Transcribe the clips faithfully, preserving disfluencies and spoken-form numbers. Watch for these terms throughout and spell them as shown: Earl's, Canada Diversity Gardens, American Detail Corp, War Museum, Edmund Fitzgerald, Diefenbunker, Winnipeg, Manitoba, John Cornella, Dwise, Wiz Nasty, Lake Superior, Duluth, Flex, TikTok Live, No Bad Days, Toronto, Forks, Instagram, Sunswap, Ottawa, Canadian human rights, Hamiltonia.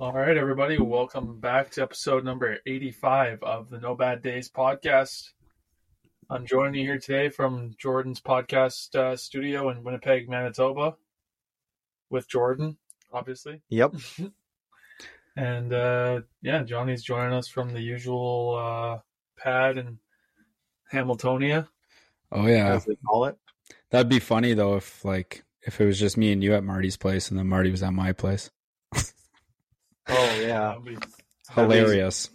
All right, everybody, welcome back to episode number eighty-five of the No Bad Days podcast. I'm joining you here today from Jordan's podcast uh, studio in Winnipeg, Manitoba, with Jordan, obviously. Yep. And, uh, yeah, Johnny's joining us from the usual uh, pad in Hamiltonia. Oh, yeah. As they call it. That'd be funny, though, if, like, if it was just me and you at Marty's place and then Marty was at my place. Oh yeah, be, hilarious!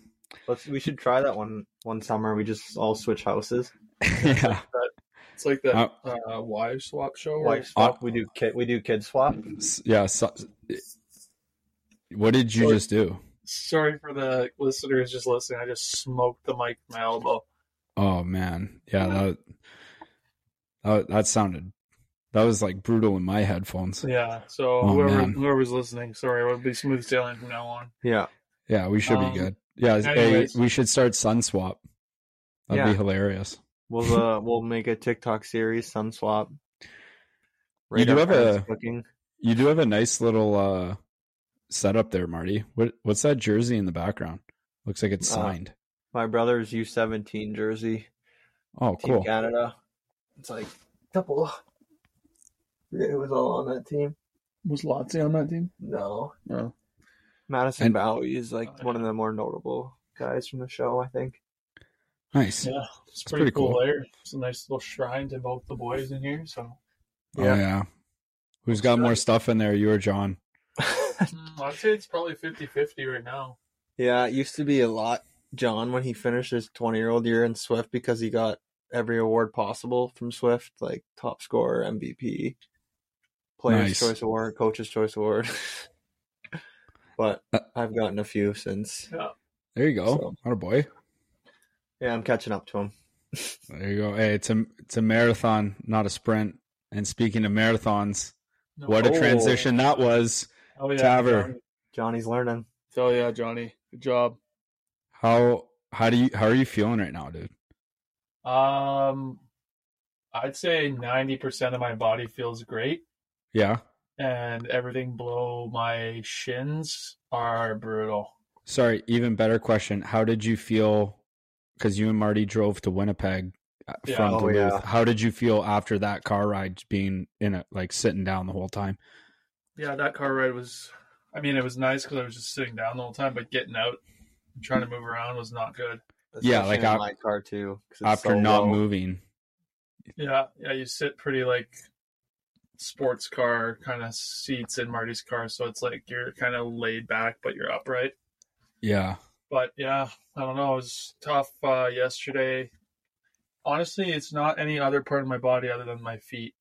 Let's we should try that one one summer. We just all switch houses. Yeah, it's like that uh, uh, wife swap show. Wife swap. Uh, we do kid. We do kid swap. Yeah. So, what did you sorry, just do? Sorry for the listeners just listening. I just smoked the mic with my elbow. Oh man, yeah, that, that that sounded. That was like brutal in my headphones. Yeah. So oh, whoever man. whoever's listening, sorry, it would be smooth sailing from now on. Yeah. Yeah, we should um, be good. Yeah, anyways. Hey, we should start Sunswap. That'd yeah. be hilarious. We'll uh, we'll make a TikTok series, Sunswap. Right you do have a cooking. You do have a nice little uh, setup there, Marty. What what's that jersey in the background? Looks like it's signed. Uh, my brother's U seventeen jersey. Oh, Team cool. Canada. It's like double. It was all on that team. Was Lotzi on that team? No. No. Madison and, Bowie is like uh, one of the more notable guys from the show, I think. Nice. Yeah, it's pretty, pretty cool there. It's a nice little shrine to both the boys in here. So. Yeah. Oh, yeah. Who's got more stuff in there, you or John? I'd say it's probably fifty-fifty right now. Yeah, it used to be a lot, John, when he finished his twenty-year-old year in Swift because he got every award possible from Swift, like top scorer, M V P. Player's nice. Choice Award, Coach's Choice Award. But I've gotten a few since. Yeah. There you go. So, what a boy. Yeah, I'm catching up to him. There you go. Hey, it's a, it's a marathon, not a sprint. And speaking of marathons, no. what a oh. transition that was. Oh, yeah. Taver. Johnny. Johnny's learning. So, yeah, Johnny. Good job. How how do you how are you feeling right now, dude? Um, I'd say ninety percent of my body feels great. Yeah. And everything below my shins are brutal. Sorry, even better question. How did you feel? Because you and Marty drove to Winnipeg yeah. from oh, Duluth. Yeah. How did you feel after that car ride being in it, like sitting down the whole time? Yeah, that car ride was, I mean, it was nice because I was just sitting down the whole time, but getting out and trying to move around was not good. Especially yeah, like in my car too. After so not low. moving. Yeah, yeah, you sit pretty like. Sports car kind of seats in Marty's car, so it's like you're kind of laid back but you're upright. Yeah, but yeah, I don't know, it was tough uh yesterday. Honestly, it's not any other part of my body other than my feet.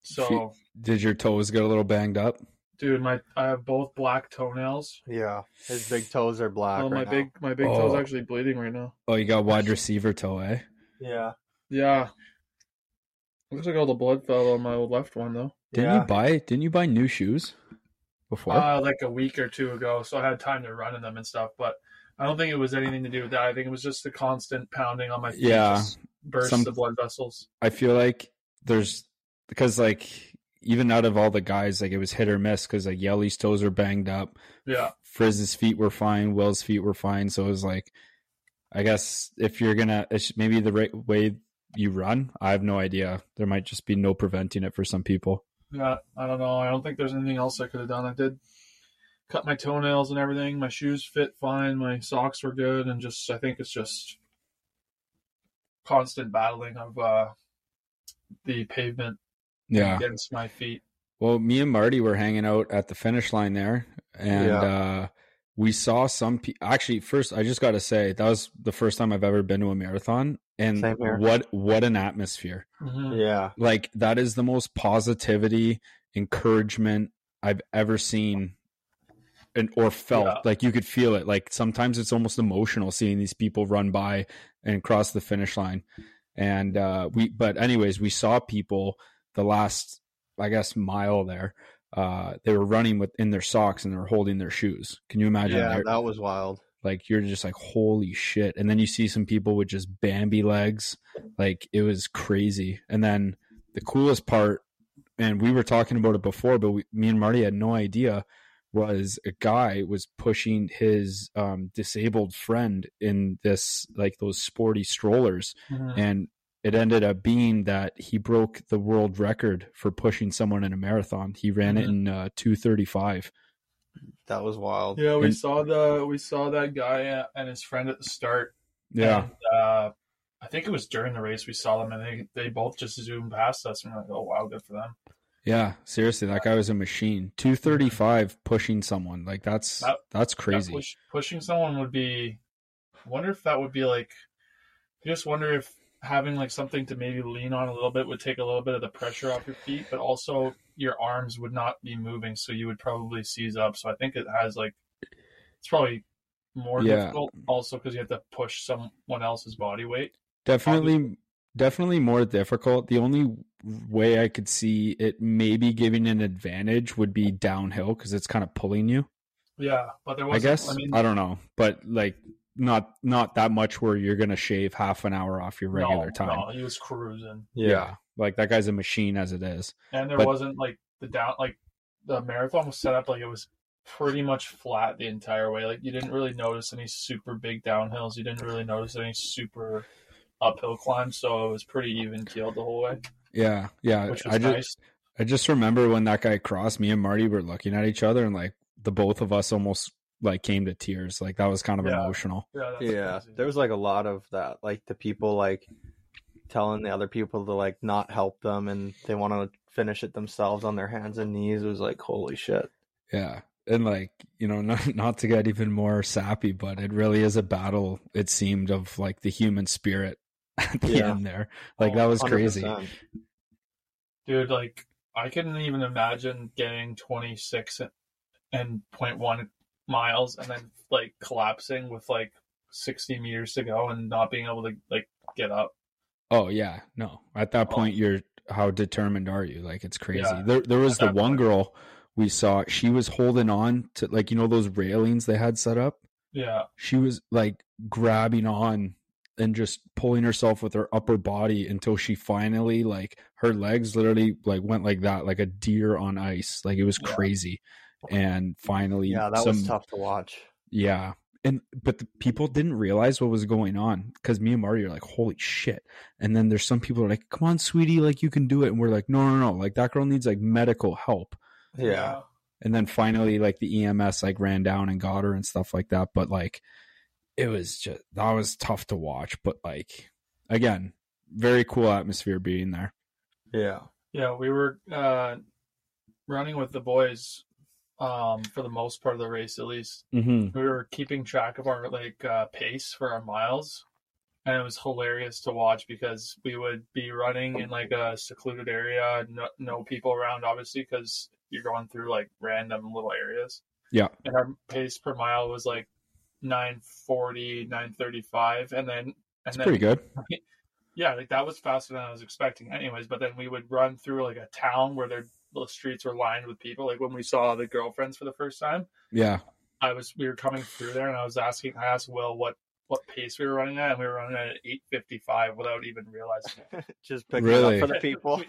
So did your toes get a little banged up, dude? My I have both black toenails. Yeah, his big toes are black. Oh, my right big now. my big oh. toe's actually bleeding right now. Oh, you got wide receiver toe, eh? Yeah yeah Looks like all the blood fell on my old left one, though. Didn't yeah. you buy? Didn't you buy new shoes before? Uh, like a week or two ago, so I had time to run in them and stuff. But I don't think it was anything to do with that. I think it was just the constant pounding on my feet. Yeah, burst Some, the blood vessels. I feel like there's because like even out of all the guys, like it was hit or miss because like Yelly's toes are banged up. Yeah, Frizz's feet were fine. Will's feet were fine. So it was like, I guess if you're gonna, it's maybe the right way. You run? I have no idea. There might just be no preventing it for some people. Yeah, I don't know. I don't think there's anything else I could have done. I did cut my toenails and everything. My shoes fit fine. My socks were good. And just, I think it's just constant battling of uh, the pavement yeah. against my feet. Well, me and Marty were hanging out at the finish line there. And yeah. uh, we saw some pe- actually first I just got to say that was the first time I've ever been to a marathon, and what what an atmosphere. Mm-hmm. Yeah. Like that is the most positivity, encouragement I've ever seen and or felt. Yeah. Like you could feel it. Like sometimes it's almost emotional seeing these people run by and cross the finish line. And uh, we but anyways, we saw people the last I guess mile there. Uh, they were running with in their socks and they were holding their shoes. Can you imagine? Yeah, that was wild. Like you're just like, holy shit. And then you see some people with just Bambi legs. Like it was crazy. And then the coolest part, and we were talking about it before, but we, me and Marty had no idea, was a guy was pushing his um, disabled friend in this, like those sporty strollers. Mm-hmm. And it ended up being that he broke the world record for pushing someone in a marathon. He ran mm-hmm. it in uh, two thirty-five. That was wild. Yeah, we and, saw the we saw that guy and his friend at the start. Yeah, and, uh, I think it was during the race we saw them, and they, they both just zoomed past us, and we're like, "Oh wow, good for them." Yeah, seriously, that guy was a machine. two thirty-five pushing someone, like that's that, that's crazy. That push, pushing someone would be. I wonder if that would be like. I just wonder if. Having like something to maybe lean on a little bit would take a little bit of the pressure off your feet, but also your arms would not be moving. So you would probably seize up. So I think it has like, it's probably more yeah. difficult also because you have to push someone else's body weight. Definitely, Obviously. definitely more difficult. The only way I could see it maybe giving an advantage would be downhill because it's kind of pulling you. Yeah. But there was, I guess, I, mean, I don't know, but like, Not not that much where you're going to shave half an hour off your regular no, time. No, he was cruising. Yeah. yeah. Like that guy's a machine as it is. And there but, wasn't like the down, like the marathon was set up like it was pretty much flat the entire way. Like you didn't really notice any super big downhills. You didn't really notice any super uphill climbs. So it was pretty even keeled the whole way. Yeah. Yeah. Which was I nice. Just, I just remember when that guy crossed, me and Marty were looking at each other and like the both of us almost. Like came to tears. Like that was kind of yeah. emotional. Yeah, that's yeah. crazy. There was like a lot of that. Like the people like telling the other people to like not help them, and they want to finish it themselves on their hands and knees. It was like holy shit. Yeah, and like you know, not not to get even more sappy, but it really is a battle. It seemed of like the human spirit at the yeah. end there. Like oh, that was one hundred percent crazy, dude. Like I couldn't even imagine getting twenty-six and point one miles and then like collapsing with like sixty meters to go and not being able to like get up. Oh yeah, no. At that oh. point, you're how determined are you? Like it's crazy. Yeah. There, there was At the one point. girl we saw. She was holding on to like you know those railings they had set up. Yeah, she was like grabbing on and just pulling herself with her upper body until she finally like her legs literally like went like that, like a deer on ice. Like it was yeah. crazy. And finally yeah that some, was tough to watch yeah and but the people didn't realize what was going on because me and Marty are like holy shit, and then there's some people are like come on sweetie, like you can do it, and we're like no no no like that girl needs like medical help. Yeah, and then finally like the E M S like ran down and got her and stuff like that, but like it was just that was tough to watch, but like again very cool atmosphere being there. Yeah, yeah, we were uh running with the boys um for the most part of the race at least. Mm-hmm. We were keeping track of our like uh pace for our miles, and it was hilarious to watch because we would be running in like a secluded area, no, no people around obviously because you're going through like random little areas. Yeah, and our pace per mile was like nine forty, nine thirty-five, and then and That's then pretty good. Yeah, like that was faster than I was expecting anyways, but then we would run through like a town where there'd the streets were lined with people. Like when we saw the girlfriends for the first time, yeah, I was we were coming through there, and I was asking, I asked Will what what pace we were running at, and we were running at eight fifty five without even realizing it. Just picking really? It up for the people.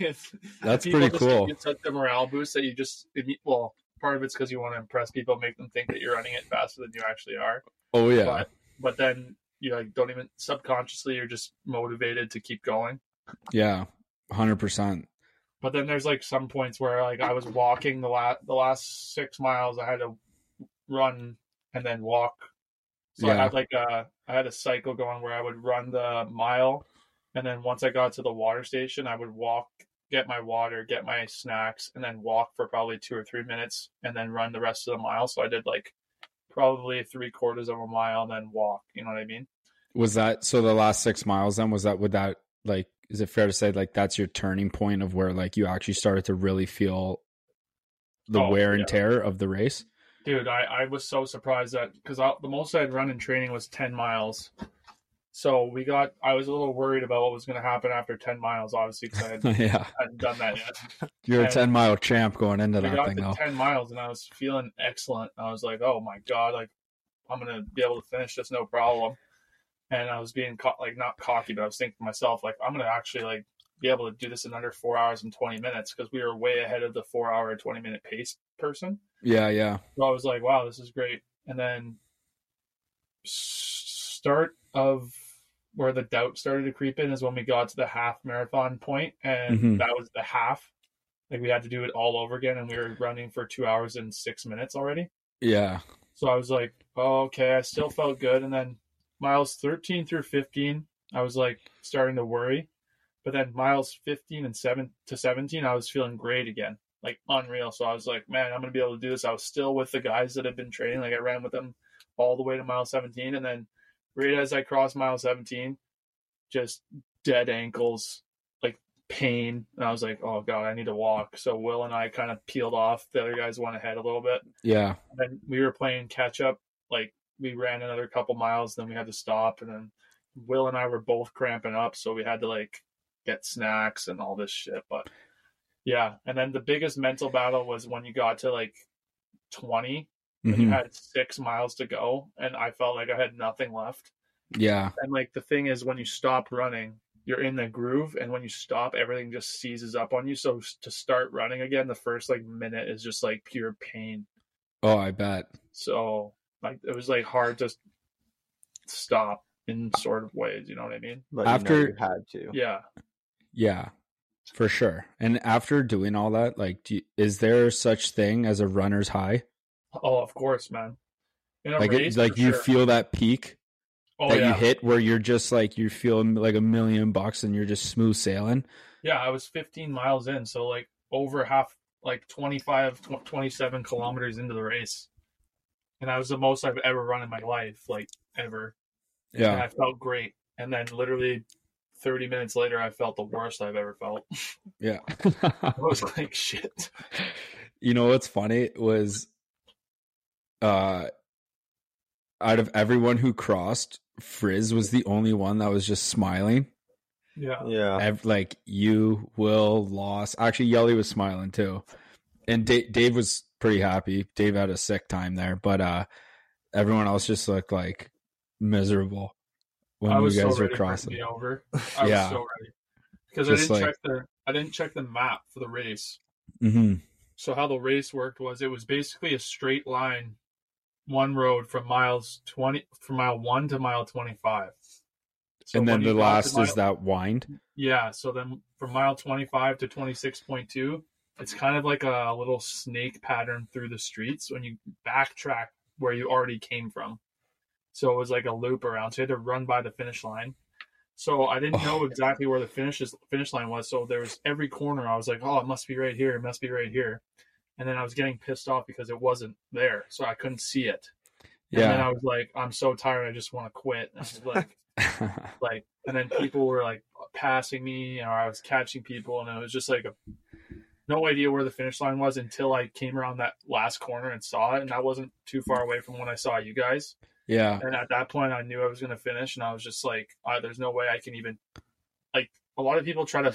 It's, That's people pretty cool. It's like the morale boost that you just well, part of it's because you want to impress people, make them think that you're running it faster than you actually are. Oh yeah, but, but then you like don't even subconsciously you're just motivated to keep going. Yeah, hundred percent. But then there's like some points where like I was walking the last the last six miles. I had to run and then walk. So yeah. I had like a I had a cycle going where I would run the mile, and then once I got to the water station, I would walk, get my water, get my snacks, and then walk for probably two or three minutes, and then run the rest of the mile. So I did like probably three quarters of a mile, then walk. You know what I mean? Was that, so the last six miles then, was that, would that, like, is it fair to say, like, that's your turning point of where, like, you actually started to really feel the oh, wear and yeah. tear of the race? Dude, I, I was so surprised that, because the most I'd run in training was ten miles. So we got, I was a little worried about what was going to happen after ten miles, obviously, because I hadn't, yeah. hadn't done that yet. You're and a ten mile champ going into that thing, though. ten miles, and I was feeling excellent. I was like, oh my God, like, I'm going to be able to finish this, no problem. And I was being co- like, not cocky, but I was thinking to myself, like, I'm going to actually, like, be able to do this in under four hours and twenty minutes, because we were way ahead of the four hour and twenty minute pace person. Yeah. Yeah. So I was like, wow, this is great. And then start of where the doubt started to creep in is when we got to the half marathon point, and mm-hmm. that was the half, like, we had to do it all over again. And we were running for two hours and six minutes already. Yeah. So I was like, oh, okay. I still felt good. And then miles thirteen through fifteen, I was like starting to worry, but then miles fifteen and seven to seventeen, I was feeling great again, like unreal. So I was like, man, I'm going to be able to do this. I was still with the guys that have been training. Like, I ran with them all the way to mile seventeen. And then right as I crossed mile seventeen, just dead ankles, like pain. And I was like, oh God, I need to walk. So Will and I kind of peeled off. The other guys went ahead a little bit. Yeah. And then we were playing catch up. Like, we ran another couple miles, then we had to stop. And then Will and I were both cramping up. So we had to, like, get snacks and all this shit. But yeah. And then the biggest mental battle was when you got to like twenty mm-hmm. and you had six miles to go, and I felt like I had nothing left. Yeah. And like, the thing is, when you stop running, you're in the groove, and when you stop, everything just seizes up on you. So to start running again, the first like minute is just like pure pain. Oh, I bet. So like, it was like hard to stop in sort of ways, you know what I mean? But after you know you had to. Yeah. Yeah, for sure. And after doing all that, like, do you, is there such thing as a runner's high? Oh, of course, man. In a like, race, it, like you sure. feel that peak oh, that yeah. you hit, where you're just like, you feel like a million bucks and you're just smooth sailing. Yeah, I was fifteen miles in, so like over half, like twenty-five, twenty-seven kilometers into the race, and that was the most I've ever run in my life, like ever. Yeah, and I felt great, and then literally thirty minutes later, I felt the worst I've ever felt. Yeah. I was like, shit. You know what's funny was uh, out of everyone who crossed, Frizz was the only one that was just smiling. Yeah. Yeah. Like, you, Will, Loss. Actually, Yelly was smiling too. And D- Dave was pretty happy. Dave had a sick time there. But uh, everyone else just looked like miserable. When I was you guys so ready were crossing. For it to be over. I yeah. was so ready. Because I didn't like... check the I didn't check the map for the race. Mm-hmm. So how the race worked was, it was basically a straight line, one road from miles twenty from mile one to mile twenty-five. So and then the last mile, is that wind? Yeah. So then from mile twenty-five to twenty-six point two, it's kind of like a little snake pattern through the streets when you backtrack where you already came from. So it was like a loop around. So you had to run by the finish line. So I didn't know exactly where the finish is, finish line was. So there was every corner. I was like, oh, it must be right here. It must be right here. And then I was getting pissed off because it wasn't there. So I couldn't see it. Yeah. And then I was like, I'm so tired. I just want to quit. And I was like, like, and then people were like passing me, or I was catching people. And it was just like a, no idea where the finish line was until I came around that last corner and saw it. And I wasn't too far away from when I saw you guys. Yeah. And at that point, I knew I was going to finish, and I was just like, oh, there's no way I can even, like, a lot of people try to,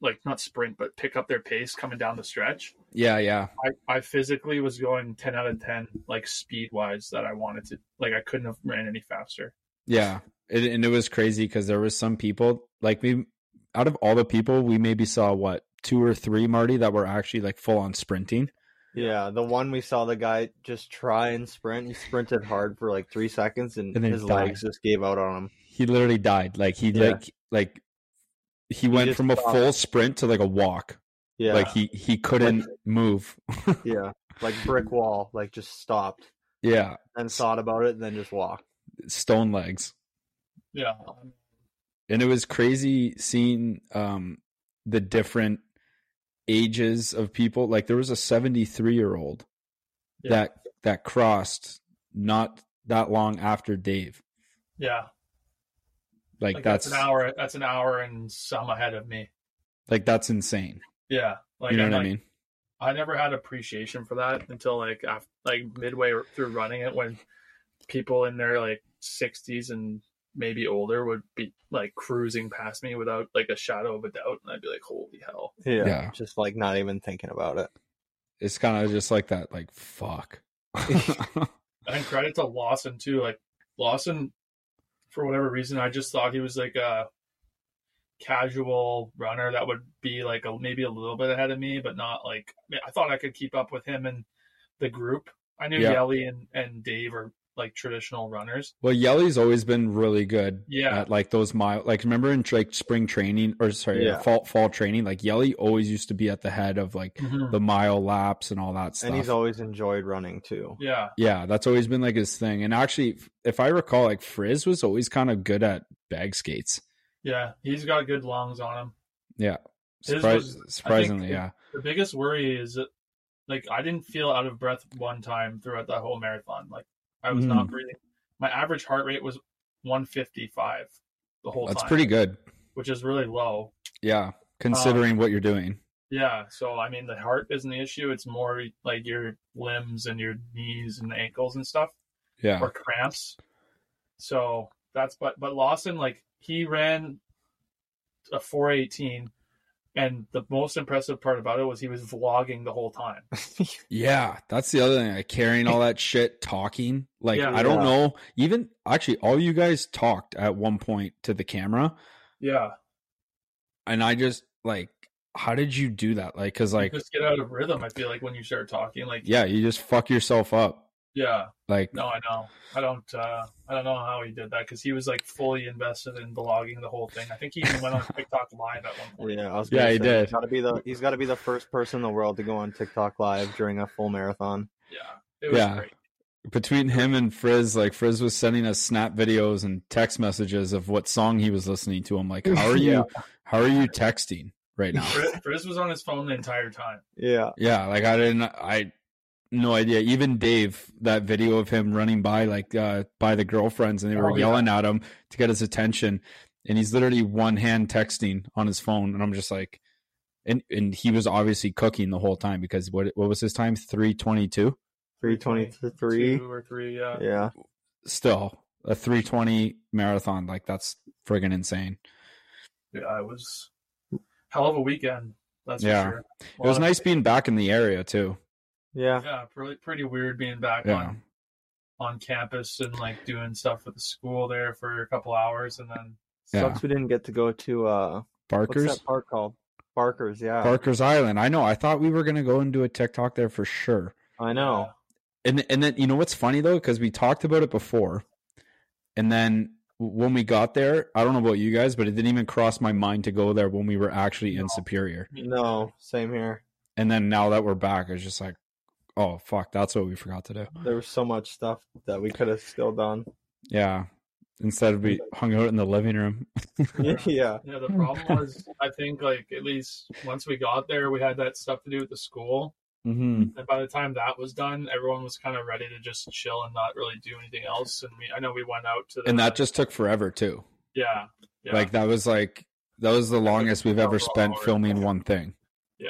like, not sprint, but pick up their pace coming down the stretch. Yeah, yeah. I, I physically was going ten out of ten, like, speed-wise that I wanted to. Like, I couldn't have ran any faster. Yeah. It, and it was crazy because there was some people, like, we, out of all the people, we maybe saw, what, two or three, Marty, that were actually, like, full-on sprinting. Yeah, the one we saw the guy just try and sprint. He sprinted hard for like three seconds, and, and his died. legs just gave out on him. He literally died. Like he yeah. like like he, he went from a stopped. full sprint to like a walk. Yeah, like he he couldn't like, move. Yeah, like brick wall. Like just stopped. Yeah, and thought about it, and then just walked. Stone legs. Yeah, and it was crazy seeing um, the different ages of people. Like there was a seventy-three year old yeah. that that crossed not that long after Dave. Yeah. Like, like that's, that's an hour. That's an hour and some ahead of me. Like, that's insane. Yeah. Like, you know I'm what like, I mean? I never had appreciation for that until like after, like midway through running it, when people in their like sixties and maybe older would be like cruising past me without like a shadow of a doubt, and I'd be like, holy hell. Yeah, yeah. Just like not even thinking about it. It's kind of just like that, like, fuck. And credit to Lawson too. Like, Lawson, for whatever reason, I just thought he was like a casual runner that would be like a, maybe a little bit ahead of me, but not like, I thought I could keep up with him and the group. I knew yeah. Yelly and, and Dave are like traditional runners. Well, Yelly's always been really good yeah. at like those mile, like remember in like spring training or sorry, yeah. fall fall training, like Yelly always used to be at the head of like mm-hmm. the mile laps and all that stuff. And he's always enjoyed running too. Yeah. Yeah. That's always been like his thing. And actually, if I recall, like Frizz was always kind of good at bag skates. Yeah. He's got good lungs on him. Yeah. Surpri- was, surprisingly. Yeah. The, the biggest worry is that, like, I didn't feel out of breath one time throughout that whole marathon. Like, I was mm. not breathing. My average heart rate was one fifty-five the whole That's time. That's pretty good. Which is really low. Yeah, considering um, what you're doing. Yeah, so, I mean, the heart isn't the issue. It's more like your limbs and your knees and ankles and stuff. Yeah. Or cramps. So, that's... But, but Lawson, like, he ran a four eighteen, and the most impressive part about it was he was vlogging the whole time. Yeah, that's the other thing. Like, carrying all that shit, talking. Like, yeah, I yeah. don't know. Even, actually, all you guys talked at one point to the camera. Yeah. And I just, like, how did you do that? Like, because, like... You just get out of rhythm, I feel like, when you start talking. Like, yeah, you just fuck yourself up. Yeah. Like... No, I know. I don't, uh, I don't know how he did that, because he was, like, fully invested in vlogging the whole thing. I think he even went on TikTok Live at one point. Yeah, I was yeah he say, did. He's got to be the, he's got to be the first person in the world to go on TikTok Live during a full marathon. Yeah. It was yeah. great. Between him and Frizz, like, Frizz was sending us snap videos and text messages of what song he was listening to. I'm like, how are yeah. you, how are you texting right now? Frizz, Frizz was on his phone the entire time. Yeah. Yeah. Like, I didn't, I, no idea. Even Dave, that video of him running by, like, uh, by the girlfriends, and they were oh, yelling yeah. at him to get his attention. And he's literally one hand texting on his phone. And I'm just like, and, and he was obviously cooking the whole time, because what what was his time? three twenty-two three twenty-three Two or three, yeah. Yeah. Still, a three twenty marathon. Like, that's friggin' insane. Yeah, it was a hell of a weekend. That's yeah. for sure. It was nice being back in the area, too. Yeah, yeah, pretty pretty weird being back yeah. on on campus and like doing stuff with the school there for a couple hours, and then yeah. sucks we didn't get to go to uh Barker's. What's that park called? Barker's, yeah. Barker's Island. I know. I thought we were gonna go and do a TikTok there for sure. I know. And and then, you know what's funny though, because we talked about it before, and then when we got there, I don't know about you guys, but it didn't even cross my mind to go there when we were actually no. in Superior. No, same here. And then now that we're back, I was just like, oh fuck, that's what we forgot to do. There was so much stuff that we could have still done. Yeah. Instead we hung out in the living room. yeah. yeah. Yeah, the problem was, I think, like, at least once we got there, we had that stuff to do with the school. Mm-hmm. And by the time that was done, everyone was kind of ready to just chill and not really do anything else. And we, I know we went out to the And that just took forever too. Yeah. yeah. Like that was like that was the longest we've ever spent filming yeah. one thing. Yeah.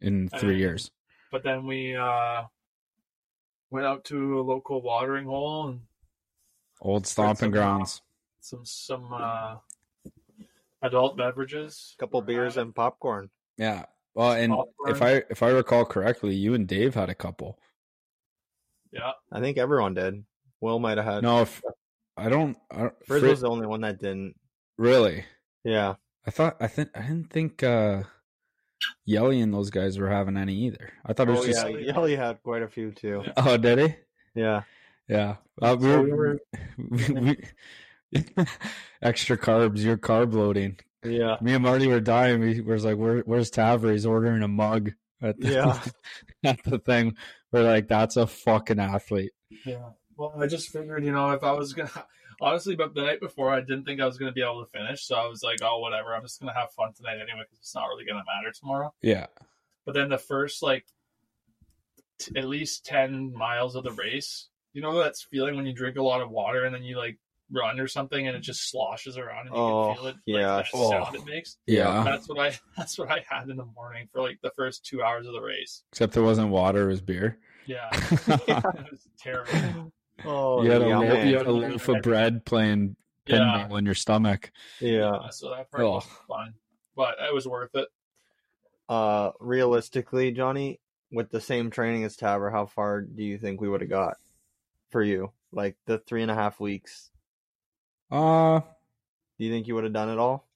In three and, years. But then we uh, went out to a local watering hole and old stomping grounds. Some some uh, adult beverages, a couple beers and popcorn. Yeah. Well, and popcorn. if I if I recall correctly, you and Dave had a couple. Yeah, I think everyone did. Will might have had. No, if, I don't. I don't Frizz Frizz was the only one that didn't. Really? Yeah. I thought I think I didn't think. Uh... Yelly and those guys were having any either. I thought it was oh, just yeah. Yelly had quite a few too. Oh, did he? Yeah, yeah. Uh, we, so we were we, we, extra carbs. You're carb loading. Yeah. Me and Marty were dying. We were like, Where, "Where's Taver? He's ordering a mug." At the, yeah. At the thing, we're like, "That's a fucking athlete." Yeah. Well, I just figured, you know, if I was gonna. Honestly, but the night before, I didn't think I was going to be able to finish, so I was like, oh, whatever, I'm just going to have fun tonight anyway, because it's not really going to matter tomorrow. Yeah. But then the first, like, t- at least ten miles of the race, you know that feeling when you drink a lot of water and then you like run or something and it just sloshes around and you oh, can feel it, like, yeah, that oh, sound it makes. Yeah, that's what I that's what I had in the morning for like the first two hours of the race. Except it wasn't water; it was beer. Yeah, it was terrible. Oh, you had yeah, a, man. You had a loaf of bread playing pinball yeah. in your stomach. Yeah, yeah so that part oh. was fun, but it was worth it. Uh, realistically, Johnny, with the same training as Taber, how far do you think we would have got for you? Like the three and a half weeks. Uh, do you think you would have done it all?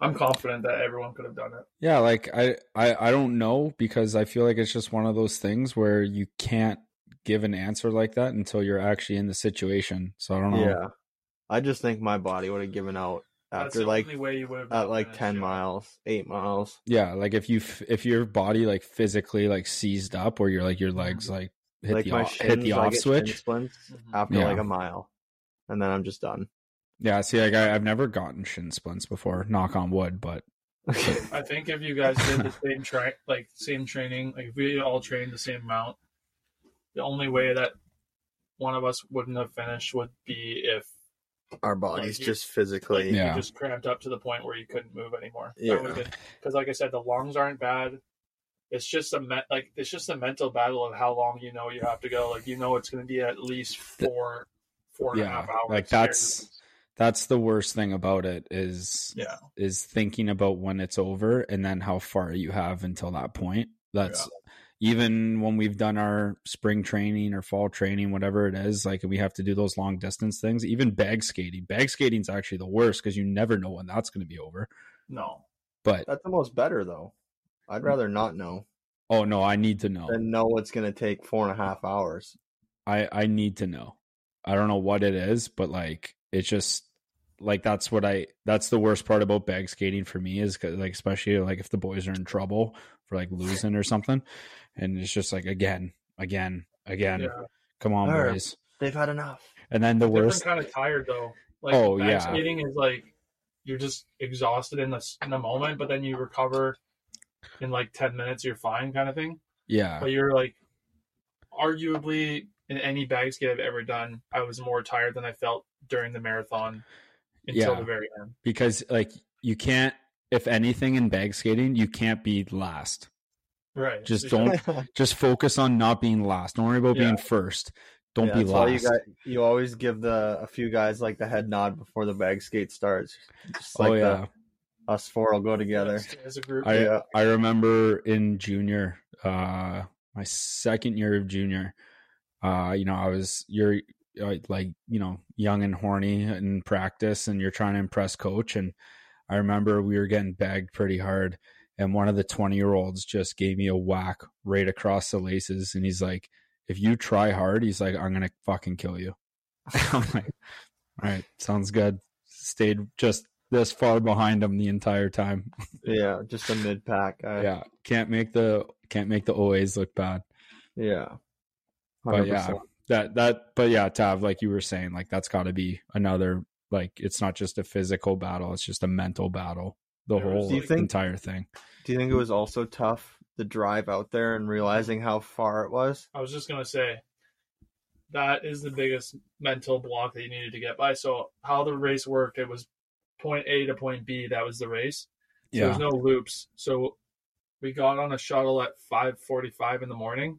I'm confident that everyone could have done it. Yeah, like I, I, I don't know because I feel like it's just one of those things where you can't give an answer like that until you're actually in the situation. So I don't know. Yeah, I just think my body would have given out after like at like ten miles, eight miles. Yeah, like if you if your body like physically like seized up or you're like your legs like hit like the my off, shins, hit the off switch after yeah. like a mile, and then I'm just done. Yeah, see, like I, I've never gotten shin splints before. Knock on wood, but I think if you guys did the same track, like same training, like if we all trained the same amount, the only way that one of us wouldn't have finished would be if our bodies like, you, just physically, like, yeah, you just cramped up to the point where you couldn't move anymore. Yeah, because like I said, the lungs aren't bad. It's just a me- like it's just a mental battle of how long you know you have to go. Like you know it's going to be at least four, four and yeah, a half hours. Like that's here. That's the worst thing about it is yeah. is thinking about when it's over and then how far you have until that point. That's yeah. even when we've done our spring training or fall training, whatever it is. Like we have to do those long distance things. Even bag skating. Bag skating is actually the worst because you never know when that's going to be over. No, but that's almost better though. I'd rather not know. Oh, no, I need to know. And know what's going to take four and a half hours. I, I need to know. I don't know what it is, but like, it's just like, that's what I, that's the worst part about bag skating for me is cause, like, especially like if the boys are in trouble for like losing or something. And it's just like, again, again, again, yeah. come on, They're, boys. They've had enough. And then the Different worst kind of tired though. Like oh, bag yeah. skating is like, you're just exhausted in the, in the moment, but then you recover in like ten minutes you're fine kind of thing. Yeah, but you're like arguably in any bag skate I've ever done I was more tired than I felt during the marathon until yeah. the very end, because like you can't, if anything in bag skating you can't be last, right? Just don't just focus on not being last. Don't worry about yeah. being first. Don't yeah, be last. You, got, you always give the a few guys like the head nod before the bag skate starts, just like oh yeah the, us four will go together as a group. I yeah. I remember in junior, uh, my second year of junior, uh, you know, I was you're like you know young and horny in practice, and you're trying to impress coach. And I remember we were getting bagged pretty hard, and one of the twenty year olds just gave me a whack right across the laces, and he's like, "If you try hard," he's like, "I'm gonna fucking kill you." I'm like, "All right, sounds good." Stayed just this far behind him the entire time. Yeah, just a mid pack. I... Yeah, can't make the can't make the O As look bad. Yeah, one hundred percent. But yeah, that that but yeah, Tav, like you were saying, like that's got to be another. Like it's not just a physical battle; it's just a mental battle. The whole like, think, entire thing. Do you think it was also tough the drive out there and realizing how far it was? I was just gonna say. That is the biggest mental block that you needed to get by. So how the race worked, it was point A to point B. That was the race. So yeah. There's no loops. So we got on a shuttle at five forty-five in the morning,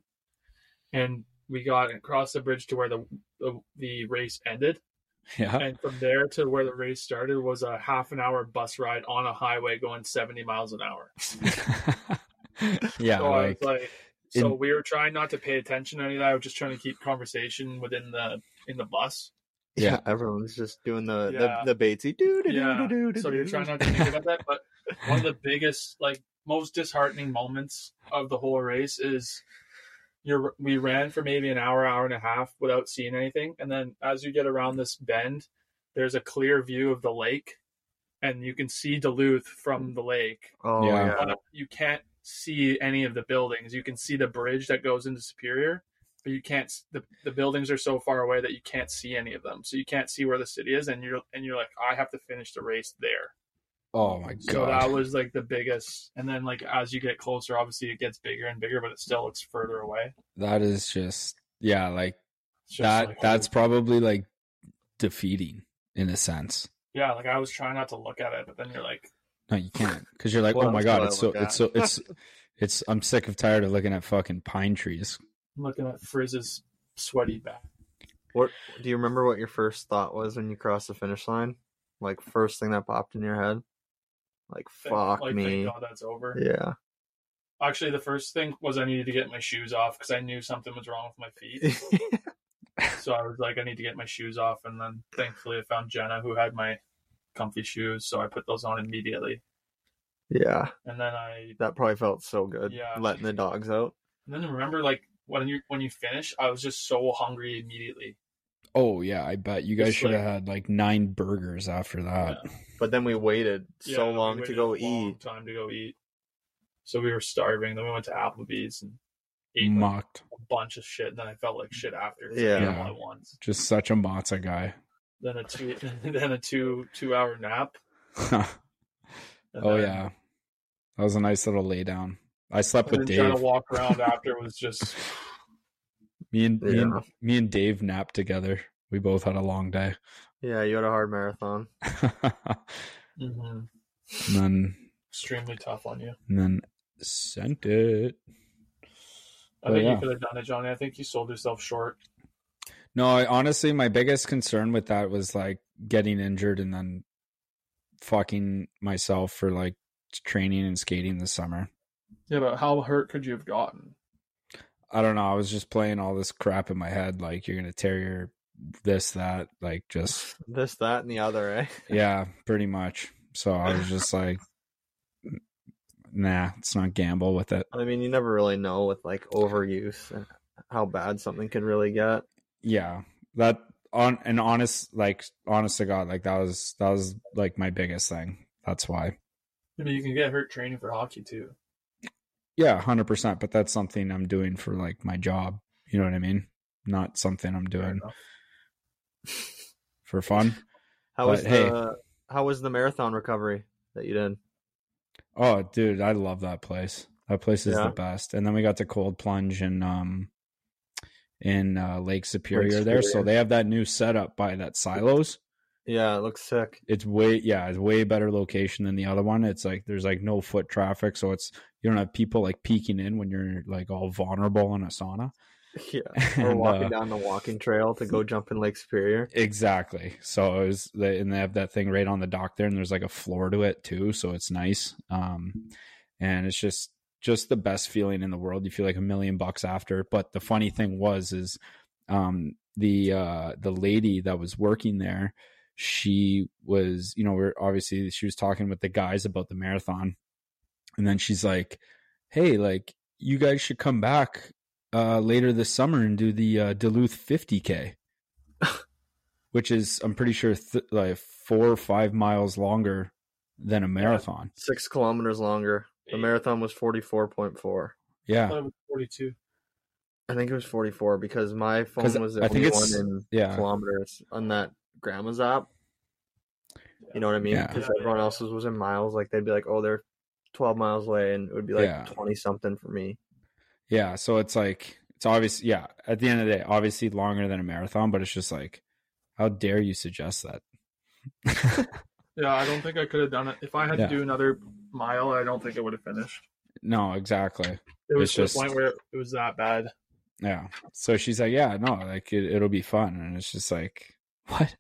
and we got across the bridge to where the the, the race ended. Yeah. And from there to where the race started was a half an hour bus ride on a highway going seventy miles an hour. yeah. So like, I was like, in... so we were trying not to pay attention to any of that. I was just trying to keep conversation within the in the bus. Yeah. yeah, everyone's just doing the yeah. the, the Batesy. Yeah. So you're trying not to think about that, but one of the biggest, like, most disheartening moments of the whole race is you're we ran for maybe an hour, hour and a half without seeing anything, and then as you get around this bend, there's a clear view of the lake, and you can see Duluth from the lake. Oh yeah, but you can't see any of the buildings. You can see the bridge that goes into Superior. But you can't. The, the buildings are so far away that you can't see any of them. So you can't see where the city is, and you're and you're like, I have to finish the race there. Oh my god! So that was like the biggest. And then like as you get closer, obviously it gets bigger and bigger, but it still looks further away. That is just yeah, like that. Like, that's probably like defeating in a sense. Yeah, like I was trying not to look at it, but then you're like, no, you can't, because you're like, well, oh my god, it's so, it's so, it's so, it's, it's. I'm sick of tired of looking at fucking pine trees. I'm looking at Frizz's sweaty back. What do you remember? What your first thought was when you crossed the finish line? Like first thing that popped in your head? Like fuck like, me. Thank God that's over. Yeah. Actually, the first thing was I needed to get my shoes off because I knew something was wrong with my feet. So I was like, I need to get my shoes off. And then thankfully I found Jenna who had my comfy shoes. So I put those on immediately. Yeah. And then I... That probably felt so good. Yeah. Letting the dogs out. And then I remember like when you when you finish, I was just so hungry immediately. Oh, yeah. I bet you guys just should like, have had like nine burgers after that. Yeah. But then we waited yeah, so long we waited to go a long eat. time to go eat. So we were starving. Then we went to Applebee's and ate mocked like, a bunch of shit. And then I felt like shit after. Yeah. Like, all at once. Just such a matzo guy. Then a two, then a two, two hour nap. oh, then, yeah. That was a nice little lay down. I slept with Dave. Trying to walk around after was just... Me and, yeah. me and me and Dave napped together. We both had a long day. Yeah, you had a hard marathon. mm-hmm. And then extremely tough on you. And then sent it. I but think yeah. you could have done it, Johnny. I think you sold yourself short. No, I, honestly, my biggest concern with that was like getting injured and then fucking myself for like training and skating this summer. Yeah, but how hurt could you have gotten? I don't know. I was just playing all this crap in my head. Like, you're going to tear your this, that, like just this, that, and the other, eh? Yeah, pretty much. So I was just like, nah, let's not gamble with it. I mean, you never really know with like overuse and how bad something could really get. Yeah. That on and honest, like honest to God, like that was, that was like my biggest thing. That's why. I mean, you can get hurt training for hockey too. Yeah, one hundred percent. But that's something I'm doing for, like, my job. You know what I mean? Not something I'm doing for fun. How was, the, hey, how was the marathon recovery that you did? Oh, dude, I love that place. That place is yeah. the best. And then we got to cold plunge in, um, in uh, Lake Superior Lake there. Superior. So they have that new setup by that silos. Yeah, it looks sick. It's way, yeah, it's way better location than the other one. It's like, there's like no foot traffic. So it's, you don't have people like peeking in when you're like all vulnerable in a sauna. Yeah. And, or walking uh, down the walking trail to go jump in Lake Superior. Exactly. So it was, they, and they have that thing right on the dock there and there's like a floor to it too. So it's nice. Um, and it's just, just the best feeling in the world. You feel like a million bucks after. But the funny thing was, is, um, the, uh, the lady that was working there, she was, you know, we're obviously she was talking with the guys about the marathon, and then she's like, "Hey, like you guys should come back uh, later this summer and do the uh, Duluth fifty K, which is I'm pretty sure th- like four or five miles longer than a marathon, yeah, six kilometers longer. The marathon was forty-four point four. Yeah, I thought it was forty-two. I think it was forty-four because my phone was the only one in yeah. kilometers on that." Grandma's app, you know what I mean? Because yeah. everyone else's was in miles. Like they'd be like, "Oh, they're twelve miles away," and it would be like yeah. twenty something for me. Yeah, so it's like it's obvious. Yeah, at the end of the day, obviously longer than a marathon, but it's just like, how dare you suggest that? Yeah, I don't think I could have done it if I had yeah. to do another mile. I don't think I would have finished. No, exactly. It was just the point where it was that bad. Yeah. So she's like, "Yeah, no, like it, it'll be fun," and it's just like, what?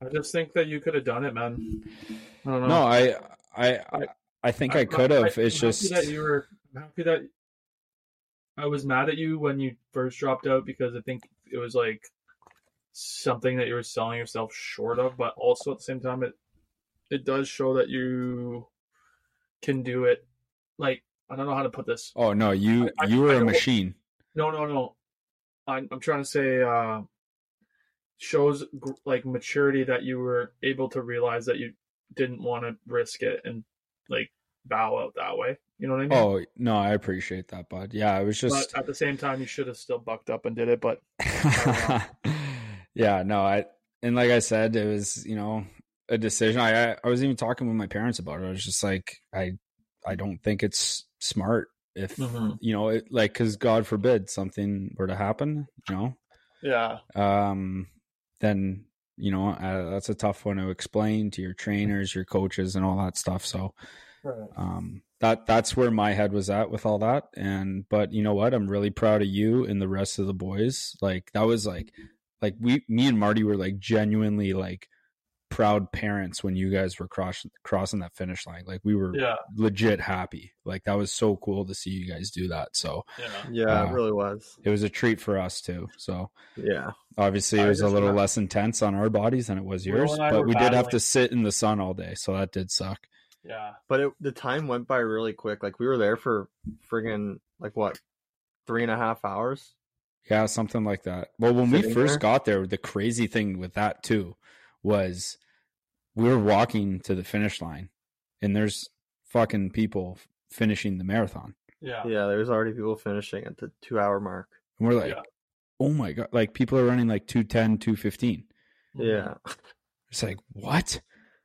I just think that you could have done it, man. I don't know. No, I, I, I, I think I, I could have. It's I'm just happy that you were I'm happy that I was mad at you when you first dropped out because I think it was like something that you were selling yourself short of. But also at the same time, it it does show that you can do it. Like I don't know how to put this. Oh no, you I, you I, were I a machine. No, no, no. I'm I'm trying to say. Uh, shows like maturity that you were able to realize that you didn't want to risk it and like bow out that way. You know what I mean? Oh no, I appreciate that, bud. Yeah, it was just but at the same time you should have still bucked up and did it, but yeah, no, I and like I said, it was, you know, a decision. I I was even talking with my parents about it. I was just like, I I don't think it's smart if mm-hmm. you know it, like, because God forbid something were to happen, you know. Yeah. Um. Then you know uh, that's a tough one to explain to your trainers, your coaches, and all that stuff. So, right. um, that that's where my head was at with all that. And but you know what? I'm really proud of you and the rest of the boys. Like that was like, like we, me and Marty were like genuinely like proud parents when you guys were crossing crossing that finish line. Like we were yeah. legit happy. Like that was so cool to see you guys do that. So yeah, yeah uh, it really was. It was a treat for us too. So yeah, obviously I it was a little not... less intense on our bodies than it was yours, but we battling. did have to sit in the sun all day, so that did suck. Yeah, but it, the time went by really quick. Like we were there for friggin' like what, three and a half hours? Yeah, something like that. Well, when Sitting we first there. got there, the crazy thing with that too was we were walking to the finish line, and there's fucking people finishing the marathon. Yeah, yeah. There's already people finishing at the two hour mark, and we're like, yeah. "Oh my god!" Like people are running like two ten, two fifteen Yeah, it's like what?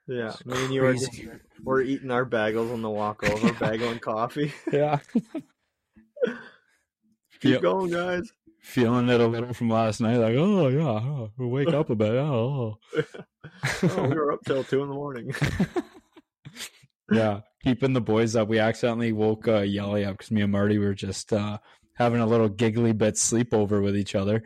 Yeah, I mean, you were just, we're eating our bagels on the walk over, yeah. bagel and coffee. Yeah. Keep Feel, going, guys. Feeling it a little from last night, like, oh, yeah, oh, we'll wake up a bit. Oh, oh we were up till two in the morning. yeah, keeping the boys up. We accidentally woke uh, Yelly up because me and Marty were just uh, having a little giggly bit sleepover with each other.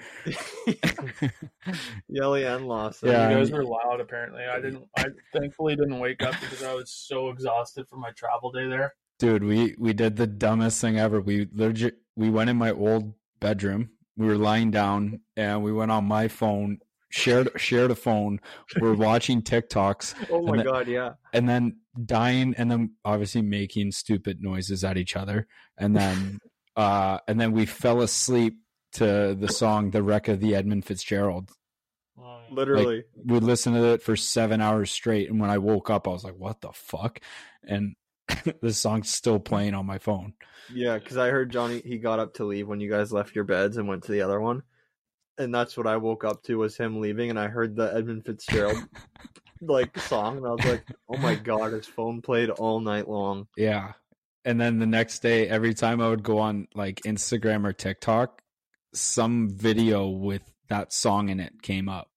Yelly and Lawson. Yeah, you guys were loud apparently. I didn't I thankfully didn't wake up because I was so exhausted from my travel day there. Dude, we, we did the dumbest thing ever. We legit we went in my old bedroom. We were lying down and we went on my phone, shared shared a phone. We're watching TikToks. Oh my then, god, yeah. And then dying and then obviously making stupid noises at each other. And then uh and then we fell asleep to the song "The Wreck of the Edmund Fitzgerald." Literally, like, we listened to it for seven hours straight, and when I woke up, I was like, "What the fuck?" And the song's still playing on my phone. Yeah, because I heard Johnny. He got up to leave when you guys left your beds and went to the other one, and that's what I woke up to was him leaving, and I heard the Edmund Fitzgerald like song, and I was like, "Oh my god!" His phone played all night long. Yeah, and then the next day, every time I would go on like Instagram or TikTok, some video with that song in it came up.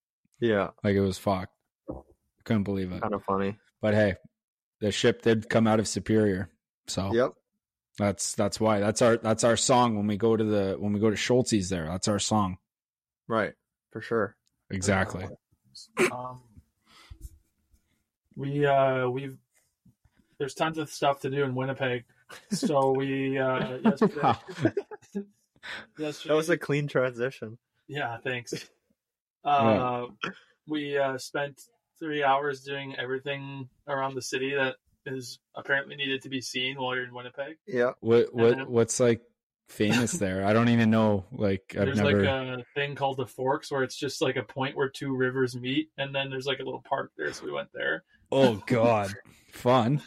Yeah, like it was fucked. Couldn't believe it. Kind of funny, but hey, the ship did come out of Superior, so yep. That's that's why that's our that's our song when we go to the when we go to Schultz's there. That's our song, right? For sure. Exactly. Um, we uh we've there's tons of stuff to do in Winnipeg, so we uh, yesterday, wow. yesterday that was a clean transition. Yeah, thanks. Uh, yeah. We uh, spent three hours doing everything around the city that is apparently needed to be seen while you're in Winnipeg. Yeah. What what then, what's like famous there? I don't even know. Like I've there's never... like a thing called the Forks where it's just like a point where two rivers meet, and then there's like a little park there. So we went there. Oh God, fun.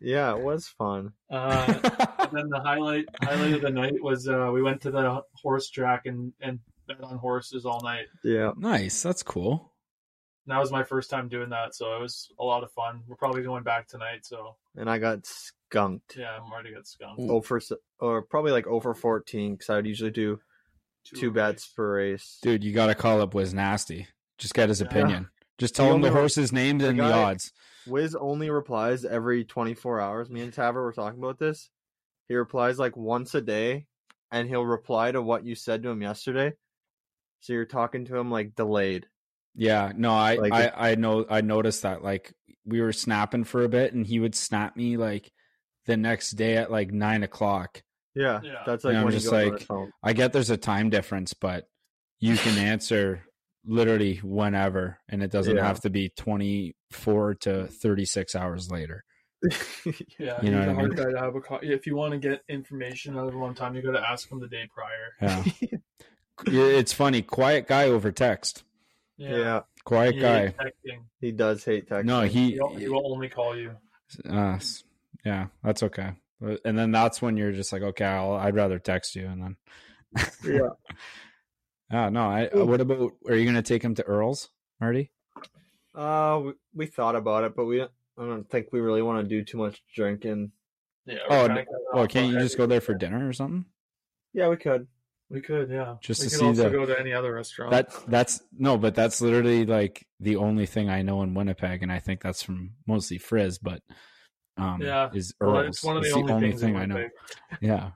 Yeah, it was fun. Uh, and then the highlight highlight of the night was uh, we went to the horse track and and. on horses all night. Yeah, nice. That's cool. And that was my first time doing that, so it was a lot of fun. We're probably going back tonight. So and I got skunked. Yeah, I'm already got skunked. Over or probably like over fourteen because I would usually do two, two bets per race. Dude, you got to call up Wiz Nasty. Just get his yeah. opinion. Just tell the him the horses' re- names and the odds. Wiz only replies every twenty-four hours. Me and Taver were talking about this. He replies like once a day, and he'll reply to what you said to him yesterday. So you're talking to him like delayed. Yeah, no, I, like, I, I know, I noticed that. Like we were snapping for a bit, and he would snap me like the next day at like nine o'clock. Yeah, yeah. That's like and when I'm just like, I get there's a time difference, but you can answer literally whenever, and it doesn't yeah. have to be twenty-four to thirty-six hours later. yeah, you know what I mean? To have a co- if you want to get information out of one time, you got to ask him the day prior. Yeah. It's funny, quiet guy over text. Yeah, quiet he guy. He does hate texting. No, he He'll, he will only call you. Uh, yeah, that's okay. And then that's when you're just like, okay, I'll, I'd rather text you. And then, yeah. Ah, uh, no. I. What about? Are you gonna take him to Earl's, Marty? Uh, we, we thought about it, but we I don't think we really want to do too much drinking Yeah. Oh, no, well, can't you just go there for dinner or something? Yeah, we could. We could, yeah. Just we to could see also the, go to any other restaurant. That that's no, but that's literally like the only thing I know in Winnipeg, and I think that's from mostly Frizz, but um, yeah, is Earl's. Well, it's one of the, it's only the only thing I know. Yeah.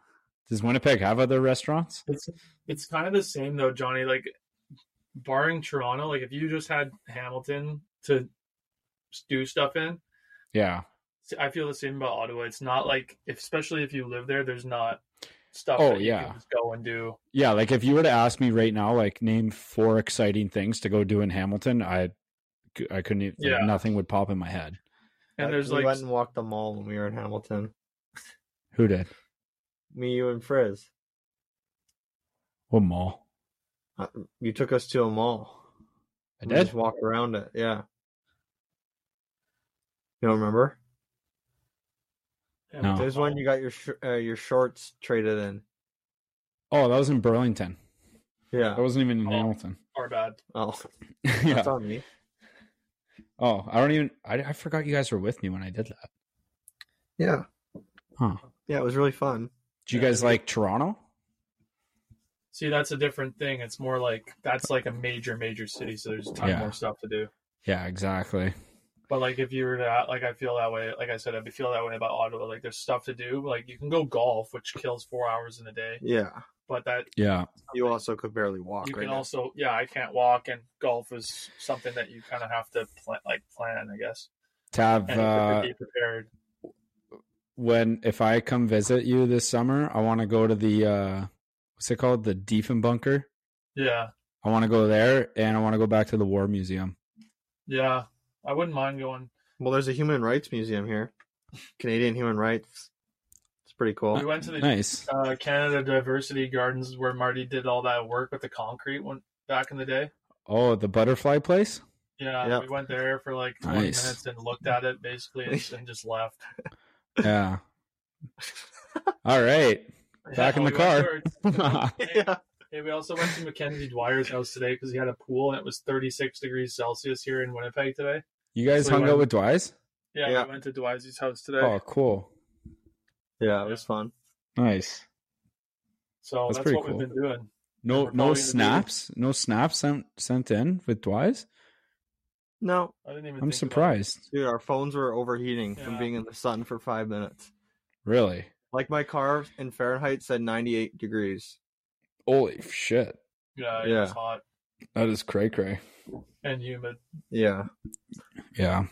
Does Winnipeg have other restaurants? It's it's kind of the same though, Johnny. Like, barring Toronto, like if you just had Hamilton to do stuff in, yeah, I feel the same about Ottawa. It's not like, especially if you live there, there's not stuff oh, that you yeah. can just go and do. Yeah, like if you were to ask me right now, like name four exciting things to go do in Hamilton, I, I couldn't. Even, yeah. like, nothing would pop in my head. And there's we like we went and walked the mall when we were in Hamilton. Who did? Me, you, and Frizz. What mall? Uh, you took us to a mall. I did. We just walked around it. Yeah. You don't remember? No. There's one you got your sh- uh, your shorts traded in. Oh, that was in Burlington. Yeah, that wasn't even in oh, Hamilton. Our bad. Oh, yeah. That's on me. Oh, I don't even. I, I forgot you guys were with me when I did that. Yeah. Huh. Yeah, it was really fun. Do you yeah, guys like yeah. Toronto? See, that's a different thing. It's more like that's like a major, major city, so there's a ton yeah. more stuff to do. Yeah, exactly. But, like, if you were to, like, I feel that way. Like I said, I feel that way about Ottawa. Like, there's stuff to do. Like, you can go golf, which kills four hours in a day. Yeah. But that. Yeah. You also could barely walk. You right can now. also, yeah, I can't walk. And golf is something that you kind of have to, pl- like, plan, I guess. To have. And uh, be prepared. When, if I come visit you this summer, I want to go to the, uh, what's it called? The Diefenbunker. Yeah. I want to go there, and I want to go back to the War Museum. Yeah. I wouldn't mind going. Well, there's a human rights museum here. Canadian human rights. It's pretty cool. We went to the nice. uh, Canada Diversity Gardens where Marty did all that work with the concrete one back in the day. Oh, the butterfly place? Yeah, yep. We went there for like twenty nice. minutes and looked at it basically and, and just left. Yeah. All right. Back yeah, in the we car. Yeah. Hey, we also went to Mackenzie Dwyer's house today because he had a pool and it was thirty-six degrees Celsius here in Winnipeg today. You guys so hung we went, out with Dwise? Yeah, yeah, we went to Dwise's house today. Oh, cool. Yeah, it was fun. Nice. So that's, that's what cool. we've been doing. No no snaps? No snaps sent, sent in with Dwise? No. I didn't even I'm think surprised. Dude, our phones were overheating yeah. from being in the sun for five minutes. Really? Like my car in Fahrenheit said ninety-eight degrees. Holy shit. Yeah, it yeah. was hot. That is cray-cray. And humid. Yeah. Yeah.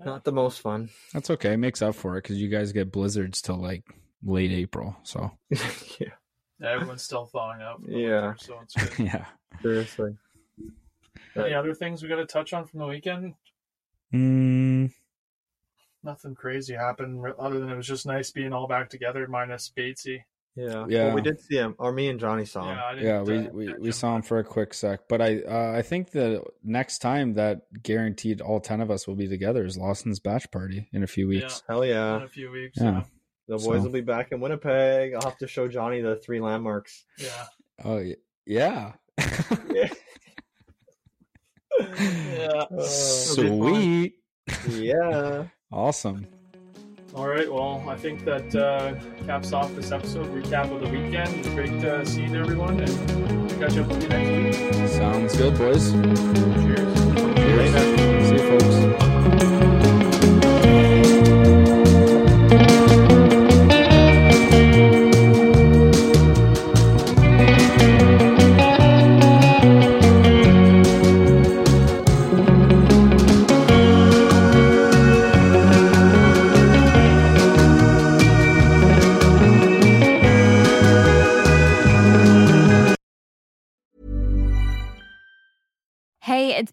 Not the most fun. That's okay. It makes up for it because you guys get blizzards till like late April. So yeah. Everyone's still thawing out. Yeah. Winter, so it's good. Yeah. Seriously. Any other things we got to touch on from the weekend? Mm. Nothing crazy happened other than it was just nice being all back together minus Batesy. Yeah, yeah. Well, we did see him, or me and Johnny saw him. Yeah, yeah we, uh, we, we saw him for a quick sec. But I uh, I think the next time that guaranteed all ten of us will be together is Lawson's batch party in a few weeks. Yeah. Hell yeah. In a few weeks. Yeah. yeah. The boys so. will be back in Winnipeg. I'll have to show Johnny the three landmarks. Yeah. Oh, yeah. Yeah. yeah. Uh, Sweet. Yeah. Awesome. All right, well, I think that uh, caps off this episode. Recap of the weekend. Great to see you, everyone, and catch up with you next week. Sounds good, boys. Cheers. Cheers. Cheers. See you, folks. It's